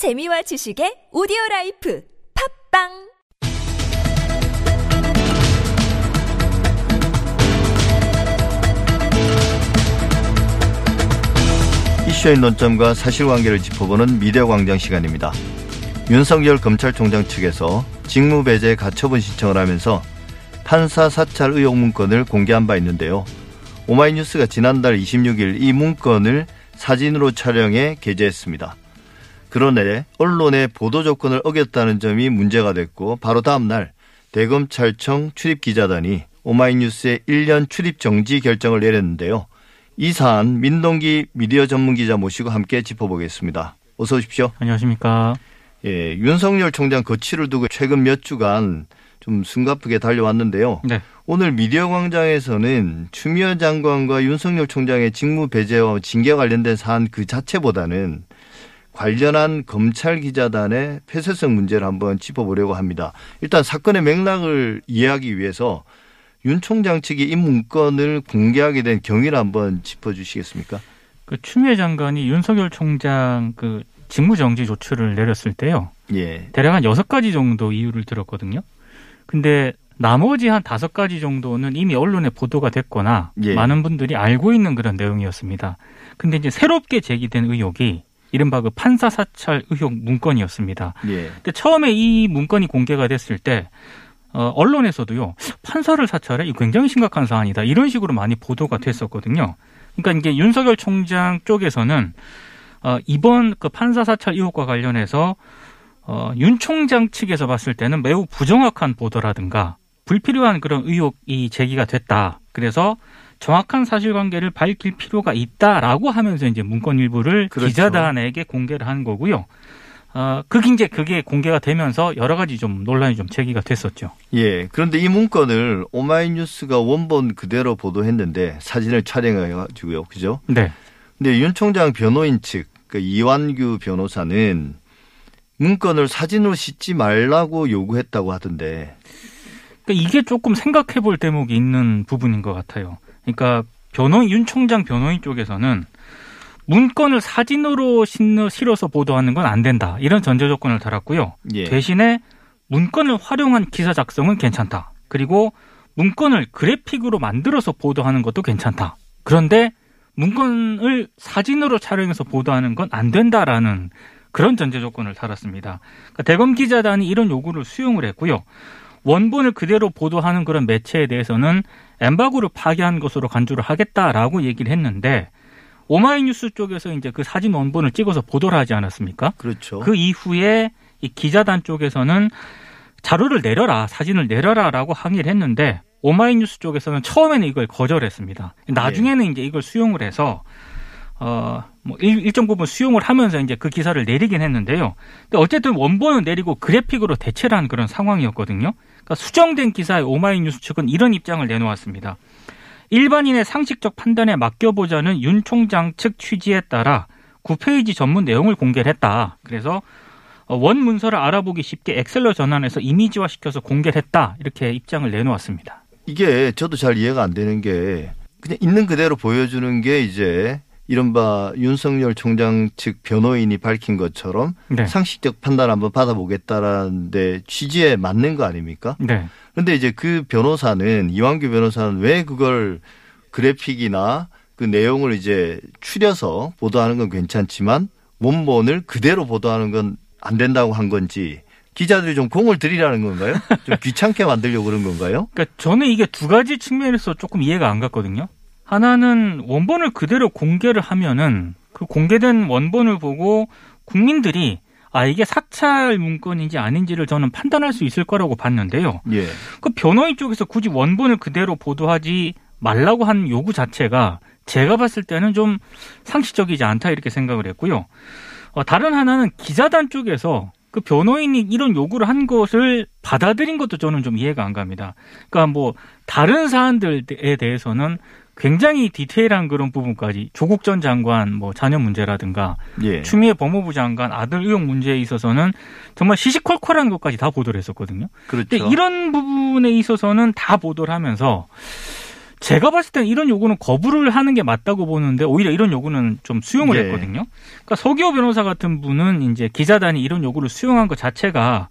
재미와 지식의 오디오라이프 팟빵 이슈의 논점과 사실관계를 짚어보는 미디어 광장 시간입니다. 윤석열 검찰총장 측에서 직무배제 가처분 신청을 하면서 판사 사찰 의혹 문건을 공개한 바 있는데요. 오마이뉴스가 지난달 26일 이 문건을 사진으로 촬영해 게재했습니다. 그러네 언론의 보도 조건을 어겼다는 점이 문제가 됐고 바로 다음날 대검찰청 출입기자단이 오마이뉴스에 1년 출입정지 결정을 내렸는데요. 이 사안 민동기 미디어 전문기자 모시고 함께 짚어보겠습니다. 어서 오십시오. 안녕하십니까. 예, 윤석열 총장 거취를 두고 최근 몇 주간 좀 숨가쁘게 달려왔는데요. 네. 오늘 미디어 광장에서는 추미애 장관과 윤석열 총장의 직무 배제와 징계 관련된 사안 그 자체보다는 관련한 검찰 기자단의 폐쇄성 문제를 한번 짚어보려고 합니다. 일단 사건의 맥락을 이해하기 위해서 윤 총장 측이 이 문건을 공개하게 된 경위를 한번 짚어주시겠습니까? 추미애 장관이 윤석열 총장 직무정지 조치를 내렸을 때요. 예. 대략 한 6가지 정도 이유를 들었거든요. 근데 나머지 한 5가지 정도는 이미 언론에 보도가 됐거나 예. 많은 분들이 알고 있는 그런 내용이었습니다. 근데 이제 새롭게 제기된 의혹이 이른바 그 판사 사찰 의혹 문건이었습니다. 예. 근데 처음에 이 문건이 공개가 됐을 때 언론에서도요. 판사를 사찰해? 이거 굉장히 심각한 사안이다. 이런 식으로 많이 보도가 됐었거든요. 그러니까 이게 윤석열 총장 쪽에서는 이번 그 판사 사찰 의혹과 관련해서 윤 총장 측에서 봤을 때는 매우 부정확한 보도라든가 불필요한 그런 의혹이 제기가 됐다. 그래서 정확한 사실관계를 밝힐 필요가 있다라고 하면서 이제 문건 일부를 그렇죠. 기자단에게 공개를 한 거고요. 그게 공개가 되면서 여러 가지 좀 논란이 좀 제기가 됐었죠. 예. 그런데 이 문건을 오마이뉴스가 원본 그대로 보도했는데 사진을 촬영해가지고요, 그죠? 네. 근데 윤 총장 변호인 측, 이완규 변호사는 문건을 사진으로 싣지 말라고 요구했다고 하던데. 그러니까 이게 조금 생각해볼 대목이 있는 부분인 것 같아요. 그러니까 윤 총장 변호인 쪽에서는. 문건을 사진으로 실어서 보도하는 건 안 된다. 이런 전제 조건을 달았고요. 예. 대신에 문건을 활용한 기사 작성은 괜찮다. 그리고 문건을 그래픽으로 만들어서 보도하는 것도 괜찮다. 그런데 문건을 사진으로 촬영해서 보도하는 건 안 된다라는 그런 전제 조건을 달았습니다. 그러니까 대검 기자단이 이런 요구를 수용을 했고요. 원본을 그대로 보도하는 그런 매체에 대해서는 엠바고를 파기한 것으로 간주를 하겠다라고 얘기를 했는데 오마이뉴스 쪽에서 이제 그 사진 원본을 찍어서 보도를 하지 않았습니까? 그렇죠. 그 이후에 이 기자단 쪽에서는 자료를 내려라, 사진을 내려라라고 항의를 했는데 오마이뉴스 쪽에서는 처음에는 이걸 거절했습니다. 나중에는 예. 이제 이걸 수용을 해서 일정 부분 수용을 하면서 이제 그 기사를 내리긴 했는데요. 근데 어쨌든 원본은 내리고 그래픽으로 대체를 한 그런 상황이었거든요. 그러니까 수정된 기사에 오마이뉴스 측은 이런 입장을 내놓았습니다. 일반인의 상식적 판단에 맡겨보자는 윤 총장 측 취지에 따라 9페이지 전문 내용을 공개를 했다. 그래서 원문서를 알아보기 쉽게 엑셀로 전환해서 이미지화시켜서 공개를 했다. 이렇게 입장을 내놓았습니다. 이게 저도 잘 이해가 안 되는 게 그냥 있는 그대로 보여주는 게 이제 이른바 윤석열 총장 측 변호인이 밝힌 것처럼 네. 상식적 판단을 한번 받아보겠다라는 데 취지에 맞는 거 아닙니까? 네. 그런데 이제 그 변호사는 이완규 변호사는 왜 그걸 그래픽이나 그 내용을 이제 추려서 보도하는 건 괜찮지만 원본을 그대로 보도하는 건 안 된다고 한 건지 기자들이 좀 공을 들이라는 건가요? 좀 귀찮게 만들려고 그런 건가요? 그러니까 저는 이게 두 가지 측면에서 조금 이해가 안 갔거든요. 하나는 원본을 그대로 공개를 하면은 그 공개된 원본을 보고 국민들이 이게 사찰 문건인지 아닌지를 저는 판단할 수 있을 거라고 봤는데요. 예. 그 변호인 쪽에서 굳이 원본을 그대로 보도하지 말라고 한 요구 자체가 제가 봤을 때는 좀 상식적이지 않다 이렇게 생각을 했고요. 다른 하나는 기자단 쪽에서 그 변호인이 이런 요구를 한 것을 받아들인 것도 저는 좀 이해가 안 갑니다. 그러니까 뭐 다른 사안들에 대해서는 굉장히 디테일한 그런 부분까지 조국 전 장관 뭐 자녀 문제라든가 예. 추미애 법무부 장관 아들 의혹 문제에 있어서는 정말 시시콜콜한 것까지 다 보도를 했었거든요. 그렇죠. 근데 이런 부분에 있어서는 다 보도를 하면서 제가 봤을 때는 이런 요구는 거부를 하는 게 맞다고 보는데 오히려 이런 요구는 좀 수용을 했거든요. 그러니까 서기호 변호사 같은 분은 이제 기자단이 이런 요구를 수용한 것 자체가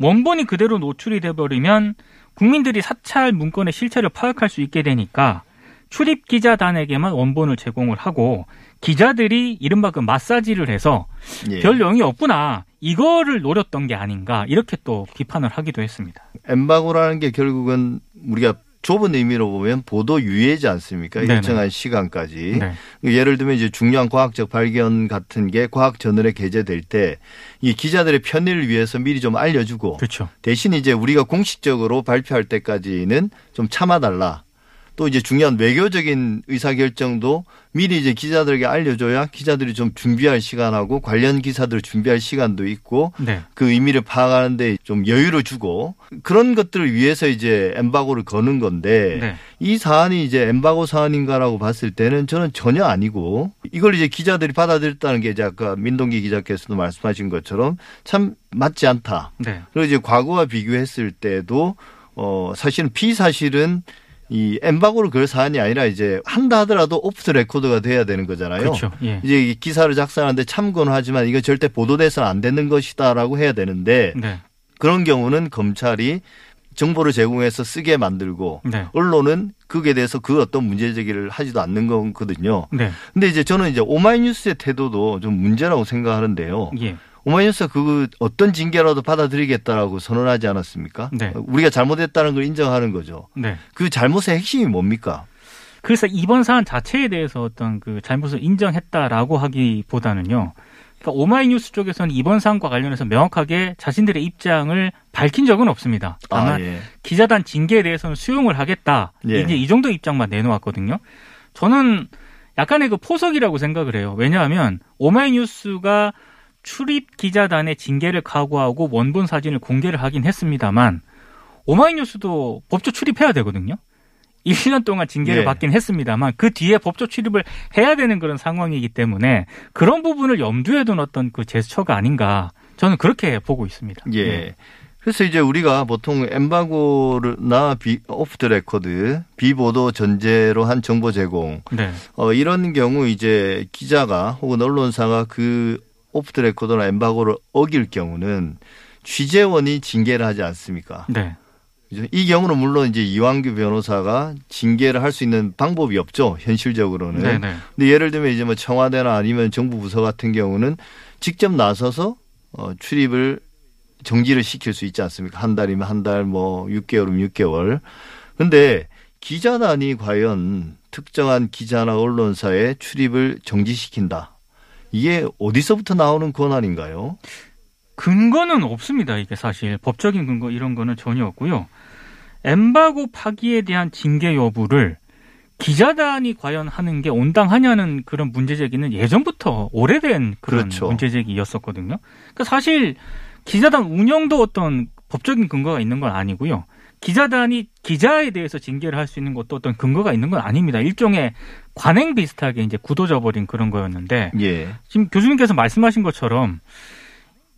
원본이 그대로 노출이 돼버리면 국민들이 사찰 문건의 실체를 파악할 수 있게 되니까 출입 기자단에게만 원본을 제공을 하고 기자들이 이른바 그 마사지를 해서 별 영이 없구나 이거를 노렸던 게 아닌가 이렇게 또 비판을 하기도 했습니다. 엠바고라는 게 결국은 우리가 좁은 의미로 보면 보도 유예지 않습니까? 네네. 일정한 시간까지. 네. 예를 들면 이제 중요한 과학적 발견 같은 게 과학 저널에 게재될 때 이 기자들의 편의를 위해서 미리 좀 알려주고. 그렇죠. 대신 이제 우리가 공식적으로 발표할 때까지는 좀 참아달라. 또 이제 중요한 외교적인 의사결정도 미리 이제 기자들에게 알려줘야 기자들이 좀 준비할 시간하고 관련 기사들을 준비할 시간도 있고 네. 그 의미를 파악하는 데 좀 여유를 주고 그런 것들을 위해서 이제 엠바고를 거는 건데 네. 이 사안이 이제 엠바고 사안인가라고 봤을 때는 저는 전혀 아니고 이걸 이제 기자들이 받아들였다는 게 이제 아까 민동기 기자께서도 말씀하신 것처럼 참 맞지 않다. 네. 그리고 이제 과거와 비교했을 때도 사실은 피사실은 이 엠바고를 걸 사안이 아니라 이제 한다 하더라도 오프 더 레코드가 돼야 되는 거잖아요. 그렇죠. 예. 이제 기사를 작성하는데 참고는 하지만 이거 절대 보도돼서는 안 되는 것이다라고 해야 되는데 네. 그런 경우는 검찰이 정보를 제공해서 쓰게 만들고 네. 언론은 그에 대해서 그 어떤 문제 제기를 하지도 않는 거거든요. 네. 근데 이제 저는 이제 오마이뉴스의 태도도 좀 문제라고 생각하는데요. 예. 오마이뉴스가 그 어떤 징계라도 받아들이겠다라고 선언하지 않았습니까? 네. 우리가 잘못했다는 걸 인정하는 거죠. 네. 그 잘못의 핵심이 뭡니까? 그래서 이번 사안 자체에 대해서 어떤 그 잘못을 인정했다라고 하기보다는요. 그러니까 오마이뉴스 쪽에서는 이번 사안과 관련해서 명확하게 자신들의 입장을 밝힌 적은 없습니다. 다만 기자단 징계에 대해서는 수용을 하겠다. 이제 이 정도 입장만 내놓았거든요. 저는 약간의 그 포석이라고 생각을 해요. 왜냐하면 오마이뉴스가 출입 기자단의 징계를 각오하고 원본 사진을 공개를 하긴 했습니다만 오마이뉴스도 법조 출입해야 되거든요. 1년 동안 징계를 받긴 했습니다만 그 뒤에 법조 출입을 해야 되는 그런 상황이기 때문에 그런 부분을 염두에 둔 어떤 그 제스처가 아닌가 저는 그렇게 보고 있습니다. 예. 네. 그래서 이제 우리가 보통 엠바고나 오프 더 레코드, 비보도 전제로 한 정보 제공 네. 이런 경우 이제 기자가 혹은 언론사가 그 오프 더 레코드나 엠바고를 어길 경우는 취재원이 징계를 하지 않습니까? 네. 이 경우는 물론 이제 이완규 변호사가 징계를 할 수 있는 방법이 없죠. 현실적으로는. 네네. 근데 예를 들면 이제 뭐 청와대나 아니면 정부 부서 같은 경우는 직접 나서서 출입을 정지를 시킬 수 있지 않습니까? 한 달이면 한 달, 뭐 6개월이면 6개월. 근데 기자단이 과연 특정한 기자나 언론사의 출입을 정지시킨다. 이게 어디서부터 나오는 권한인가요? 근거는 없습니다. 이게 사실 법적인 근거 이런 거는 전혀 없고요. 엠바고 파기에 대한 징계 여부를 기자단이 과연 하는 게 온당하냐는 그런 문제제기는 예전부터 오래된 그런 그렇죠. 문제제기였었거든요. 그러니까 사실 기자단 운영도 어떤 법적인 근거가 있는 건 아니고요. 기자단이 기자에 대해서 징계를 할 수 있는 것도 어떤 근거가 있는 건 아닙니다. 일종의 관행 비슷하게 이제 굳어져버린 그런 거였는데 지금 교수님께서 말씀하신 것처럼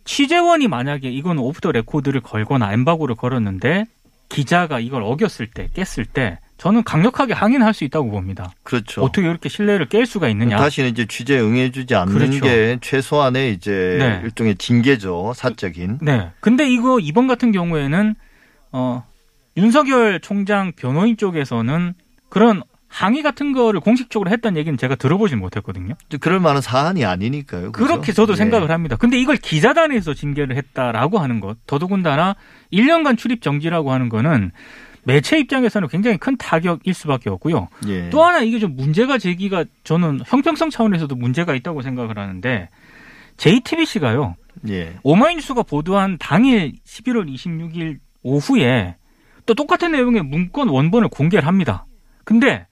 취재원이 만약에 이건 오프 더 레코드를 걸거나 엠바고를 걸었는데 기자가 이걸 어겼을 때 깼을 때 저는 강력하게 항의는 할 수 있다고 봅니다. 그렇죠. 어떻게 이렇게 신뢰를 깰 수가 있느냐. 다시는 이제 취재에 응해주지 않는 그렇죠. 게 최소한의 이제 일종의 징계죠. 사적인. 네. 근데 이거 이번 같은 경우에는 윤석열 총장 변호인 쪽에서는 그런 항의 같은 거를 공식적으로 했다는 얘기는 제가 들어보질 못했거든요. 그럴 만한 사안이 아니니까요. 그렇죠? 그렇게 저도 생각을 합니다. 근데 이걸 기자단에서 징계를 했다라고 하는 것, 더더군다나 1년간 출입 정지라고 하는 거는 매체 입장에서는 굉장히 큰 타격일 수밖에 없고요. 또 하나 이게 좀 문제가 제기가 저는 형평성 차원에서도 문제가 있다고 생각을 하는데 JTBC가요. 오마이뉴스가 보도한 당일 11월 26일 오후에 또 똑같은 내용의 문건 원본을 공개를 합니다. 근데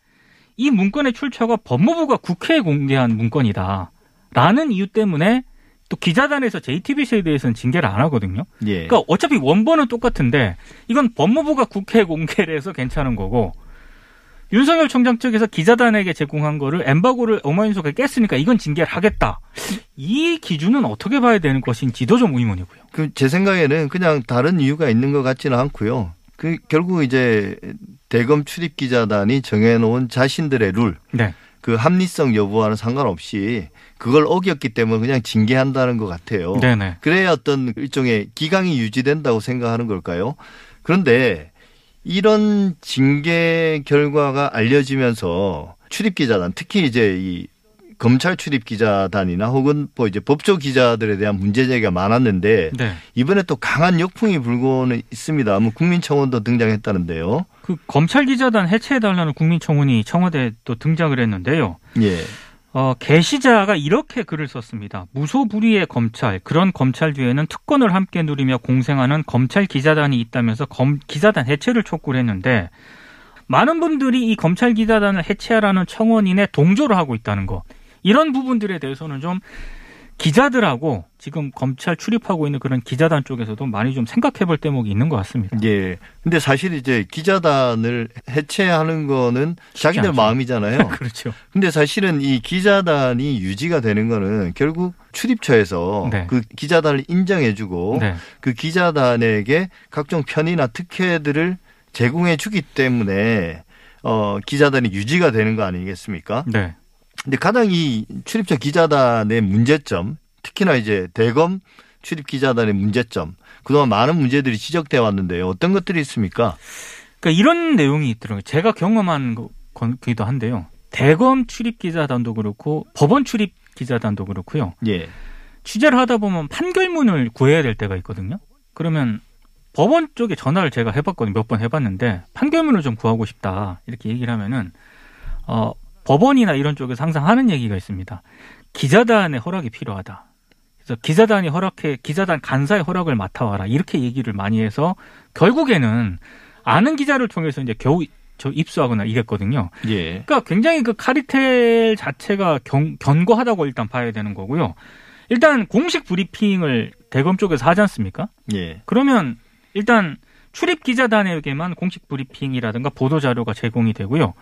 이 문건의 출처가 법무부가 국회에 공개한 문건이다. 라는 이유 때문에 또 기자단에서 JTBC에 대해서는 징계를 안 하거든요. 그러니까 어차피 원본은 똑같은데 이건 법무부가 국회에 공개를 해서 괜찮은 거고 윤석열 총장 측에서 기자단에게 제공한 거를 엠바고를 오마이뉴스가 깼으니까 이건 징계를 하겠다. 이 기준은 어떻게 봐야 되는 것인지도 좀 의문이고요. 그 제 생각에는 그냥 다른 이유가 있는 것 같지는 않고요. 그 결국 이제 대검 출입 기자단이 정해놓은 자신들의 룰, 네. 그 합리성 여부와는 상관없이 그걸 어겼기 때문에 그냥 징계한다는 것 같아요. 네네. 그래야 어떤 일종의 기강이 유지된다고 생각하는 걸까요? 그런데 이런 징계 결과가 알려지면서 출입 기자단, 특히 이제 이 검찰 출입 기자단이나 혹은 뭐 이제 법조 기자들에 대한 문제 제기가 많았는데 네. 이번에 또 강한 역풍이 불고는 있습니다. 뭐 국민청원도 등장했다는데요. 그 검찰 기자단 해체해달라는 국민청원이 청와대에 또 등장을 했는데요. 예. 게시자가 이렇게 글을 썼습니다. 무소불위의 검찰, 그런 검찰 뒤에는 특권을 함께 누리며 공생하는 검찰 기자단이 있다면서 기자단 해체를 촉구를 했는데 많은 분들이 이 검찰 기자단을 해체하라는 청원인의 동조를 하고 있다는 거. 이런 부분들에 대해서는 좀 기자들하고 지금 검찰 출입하고 있는 그런 기자단 쪽에서도 많이 좀 생각해 볼 대목이 있는 것 같습니다. 예. 근데 사실 이제 기자단을 해체하는 거는 자기들 않죠. 마음이잖아요. 그렇죠. 근데 사실은 이 기자단이 유지가 되는 거는 결국 출입처에서 네. 그 기자단을 인정해 주고 네. 그 기자단에게 각종 편의나 특혜들을 제공해 주기 때문에 기자단이 유지가 되는 거 아니겠습니까? 네. 근데 가장 이 출입처 기자단의 문제점, 특히나 이제 대검 출입 기자단의 문제점, 그동안 많은 문제들이 지적되어 왔는데요. 어떤 것들이 있습니까? 그러니까 이런 내용이 있더라고요. 제가 경험한 거기도 한데요. 대검 출입 기자단도 그렇고 법원 출입 기자단도 그렇고요. 예. 취재를 하다 보면 판결문을 구해야 될 때가 있거든요. 그러면 법원 쪽에 전화를 제가 해봤거든요. 몇 번 해봤는데 판결문을 좀 구하고 싶다 이렇게 얘기를 하면은 법원이나 이런 쪽에서 항상 하는 얘기가 있습니다. 기자단의 허락이 필요하다. 그래서 기자단이 허락해, 기자단 간사의 허락을 맡아와라. 이렇게 얘기를 많이 해서 결국에는 아는 기자를 통해서 이제 겨우 입수하거나 이랬거든요. 예. 그러니까 굉장히 그 카리텔 자체가 견고하다고 일단 봐야 되는 거고요. 일단 공식 브리핑을 대검 쪽에서 하지 않습니까? 예. 그러면 일단 출입 기자단에게만 공식 브리핑이라든가 보도자료가 제공이 되고요.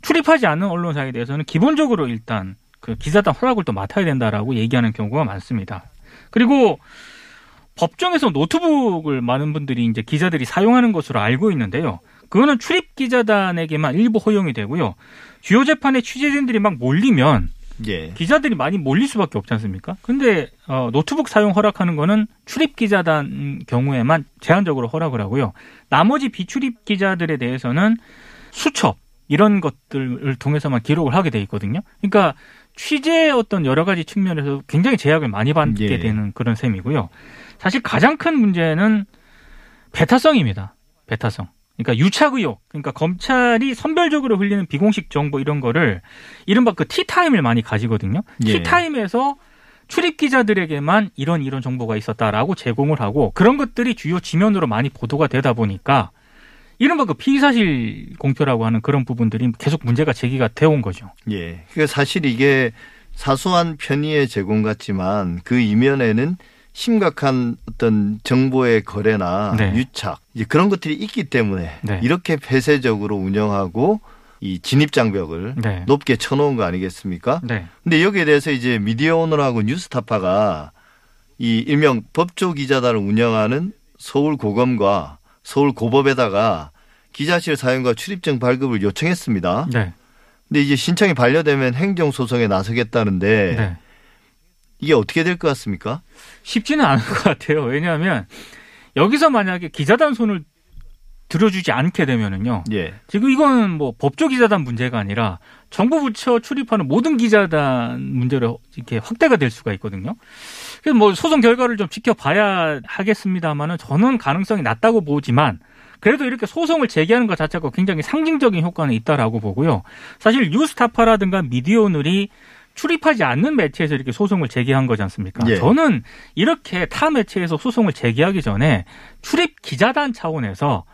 출입하지 않는 언론사에 대해서는 기본적으로 일단 그 기자단 허락을 또 맡아야 된다라고 얘기하는 경우가 많습니다. 그리고 법정에서 노트북을 많은 분들이 이제 기자들이 사용하는 것으로 알고 있는데요. 그거는 출입 기자단에게만 일부 허용이 되고요. 주요 재판에 취재진들이 막 몰리면 예. 기자들이 많이 몰릴 수밖에 없지 않습니까? 근데 노트북 사용 허락하는 거는 출입 기자단 경우에만 제한적으로 허락을 하고요. 나머지 비출입 기자들에 대해서는 수첩 이런 것들을 통해서만 기록을 하게 돼 있거든요. 그러니까 취재의 어떤 여러 가지 측면에서 굉장히 제약을 많이 받게 예. 되는 그런 셈이고요. 사실 가장 큰 문제는 배타성입니다. 배타성. 그러니까 유착 의혹. 그러니까 검찰이 선별적으로 흘리는 비공식 정보 이런 거를 이른바 그 티타임을 많이 가지거든요. 예. 티타임에서 출입 기자들에게만 이런 정보가 있었다라고 제공을 하고 그런 것들이 주요 지면으로 많이 보도가 되다 보니까 이른바 그 피의사실 공표라고 하는 그런 부분들이 계속 문제가 제기가 되어온 거죠. 예. 그러니까 사실 이게 사소한 편의의 제공 같지만 그 이면에는 심각한 어떤 정보의 거래나 네. 유착 이제 그런 것들이 있기 때문에 네. 이렇게 폐쇄적으로 운영하고 이 진입장벽을 네. 높게 쳐놓은 거 아니겠습니까? 네. 근데 여기에 대해서 이제 미디어 오늘하고 뉴스타파가 이 일명 법조 기자단을 운영하는 서울 고검과 서울 고법에다가 기자실 사용과 출입증 발급을 요청했습니다. 네. 근데 이제 신청이 반려되면 행정소송에 나서겠다는데 네. 이게 어떻게 될 것 같습니까? 쉽지는 않을 것 같아요. 왜냐하면 여기서 만약에 기자단 손을 들어주지 않게 되면은요. 예. 지금 이건 뭐 법조 기자단 문제가 아니라 정부 부처 출입하는 모든 기자단 문제로 이렇게 확대가 될 수가 있거든요. 그래서 뭐 소송 결과를 좀 지켜봐야 하겠습니다만은 저는 가능성이 낮다고 보지만 그래도 이렇게 소송을 제기하는 것 자체가 굉장히 상징적인 효과는 있다라고 보고요. 사실 뉴스타파라든가 미디어오늘이 출입하지 않는 매체에서 이렇게 소송을 제기한 거지 않습니까? 예. 저는 이렇게 타 매체에서 소송을 제기하기 전에 출입 기자단 차원에서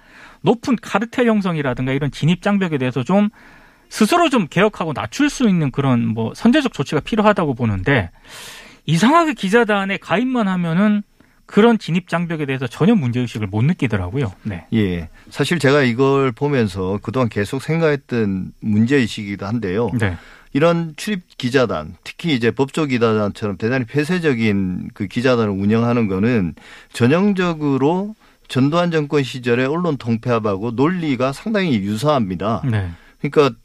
높은 카르텔 형성이라든가 이런 진입 장벽에 대해서 좀 스스로 좀 개혁하고 낮출 수 있는 그런 뭐 선제적 조치가 필요하다고 보는데 이상하게 기자단에 가입만 하면은 그런 진입 장벽에 대해서 전혀 문제의식을 못 느끼더라고요. 네. 예. 사실 제가 이걸 보면서 그동안 계속 생각했던 문제의식이기도 한데요. 네. 이런 출입 기자단, 특히 이제 법조 기자단처럼 대단히 폐쇄적인 그 기자단을 운영하는 거는 전형적으로 전두환 정권 시절의 언론 통폐합하고 논리가 상당히 유사합니다. 네. 그러니까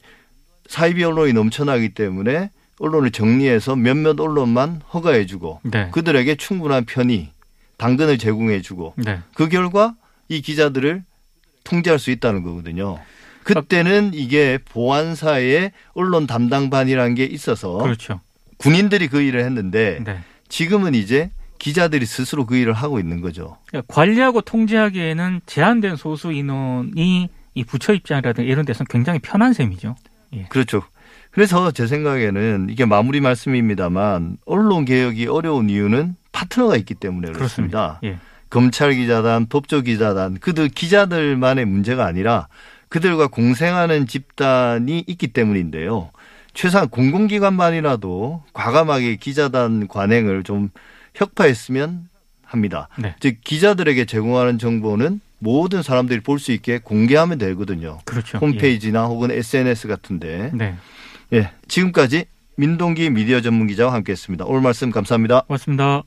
사이비 언론이 넘쳐나기 때문에 언론을 정리해서 몇몇 언론만 허가해주고 네. 그들에게 충분한 편의, 당근을 제공해주고 네. 그 결과 이 기자들을 통제할 수 있다는 거거든요. 그때는 이게 보안사의 언론 담당반이라는 게 있어서 그렇죠. 군인들이 그 일을 했는데 네. 지금은 이제 기자들이 스스로 그 일을 하고 있는 거죠. 그러니까 관리하고 통제하기에는 제한된 소수 인원이 이 부처 입장이라든가 이런 데서는 굉장히 편한 셈이죠. 예. 그렇죠. 그래서 제 생각에는 이게 마무리 말씀입니다만 언론 개혁이 어려운 이유는 파트너가 있기 때문에 그렇습니다. 예. 검찰 기자단, 법조 기자단, 그들 기자들만의 문제가 아니라 그들과 공생하는 집단이 있기 때문인데요. 최소한 공공기관만이라도 과감하게 기자단 관행을 좀 혁파했으면 합니다. 네. 즉 기자들에게 제공하는 정보는 모든 사람들이 볼 수 있게 공개하면 되거든요. 그렇죠. 홈페이지나 예. 혹은 SNS 같은데. 네. 예, 지금까지 민동기 미디어 전문기자와 함께했습니다. 오늘 말씀 감사합니다. 고맙습니다.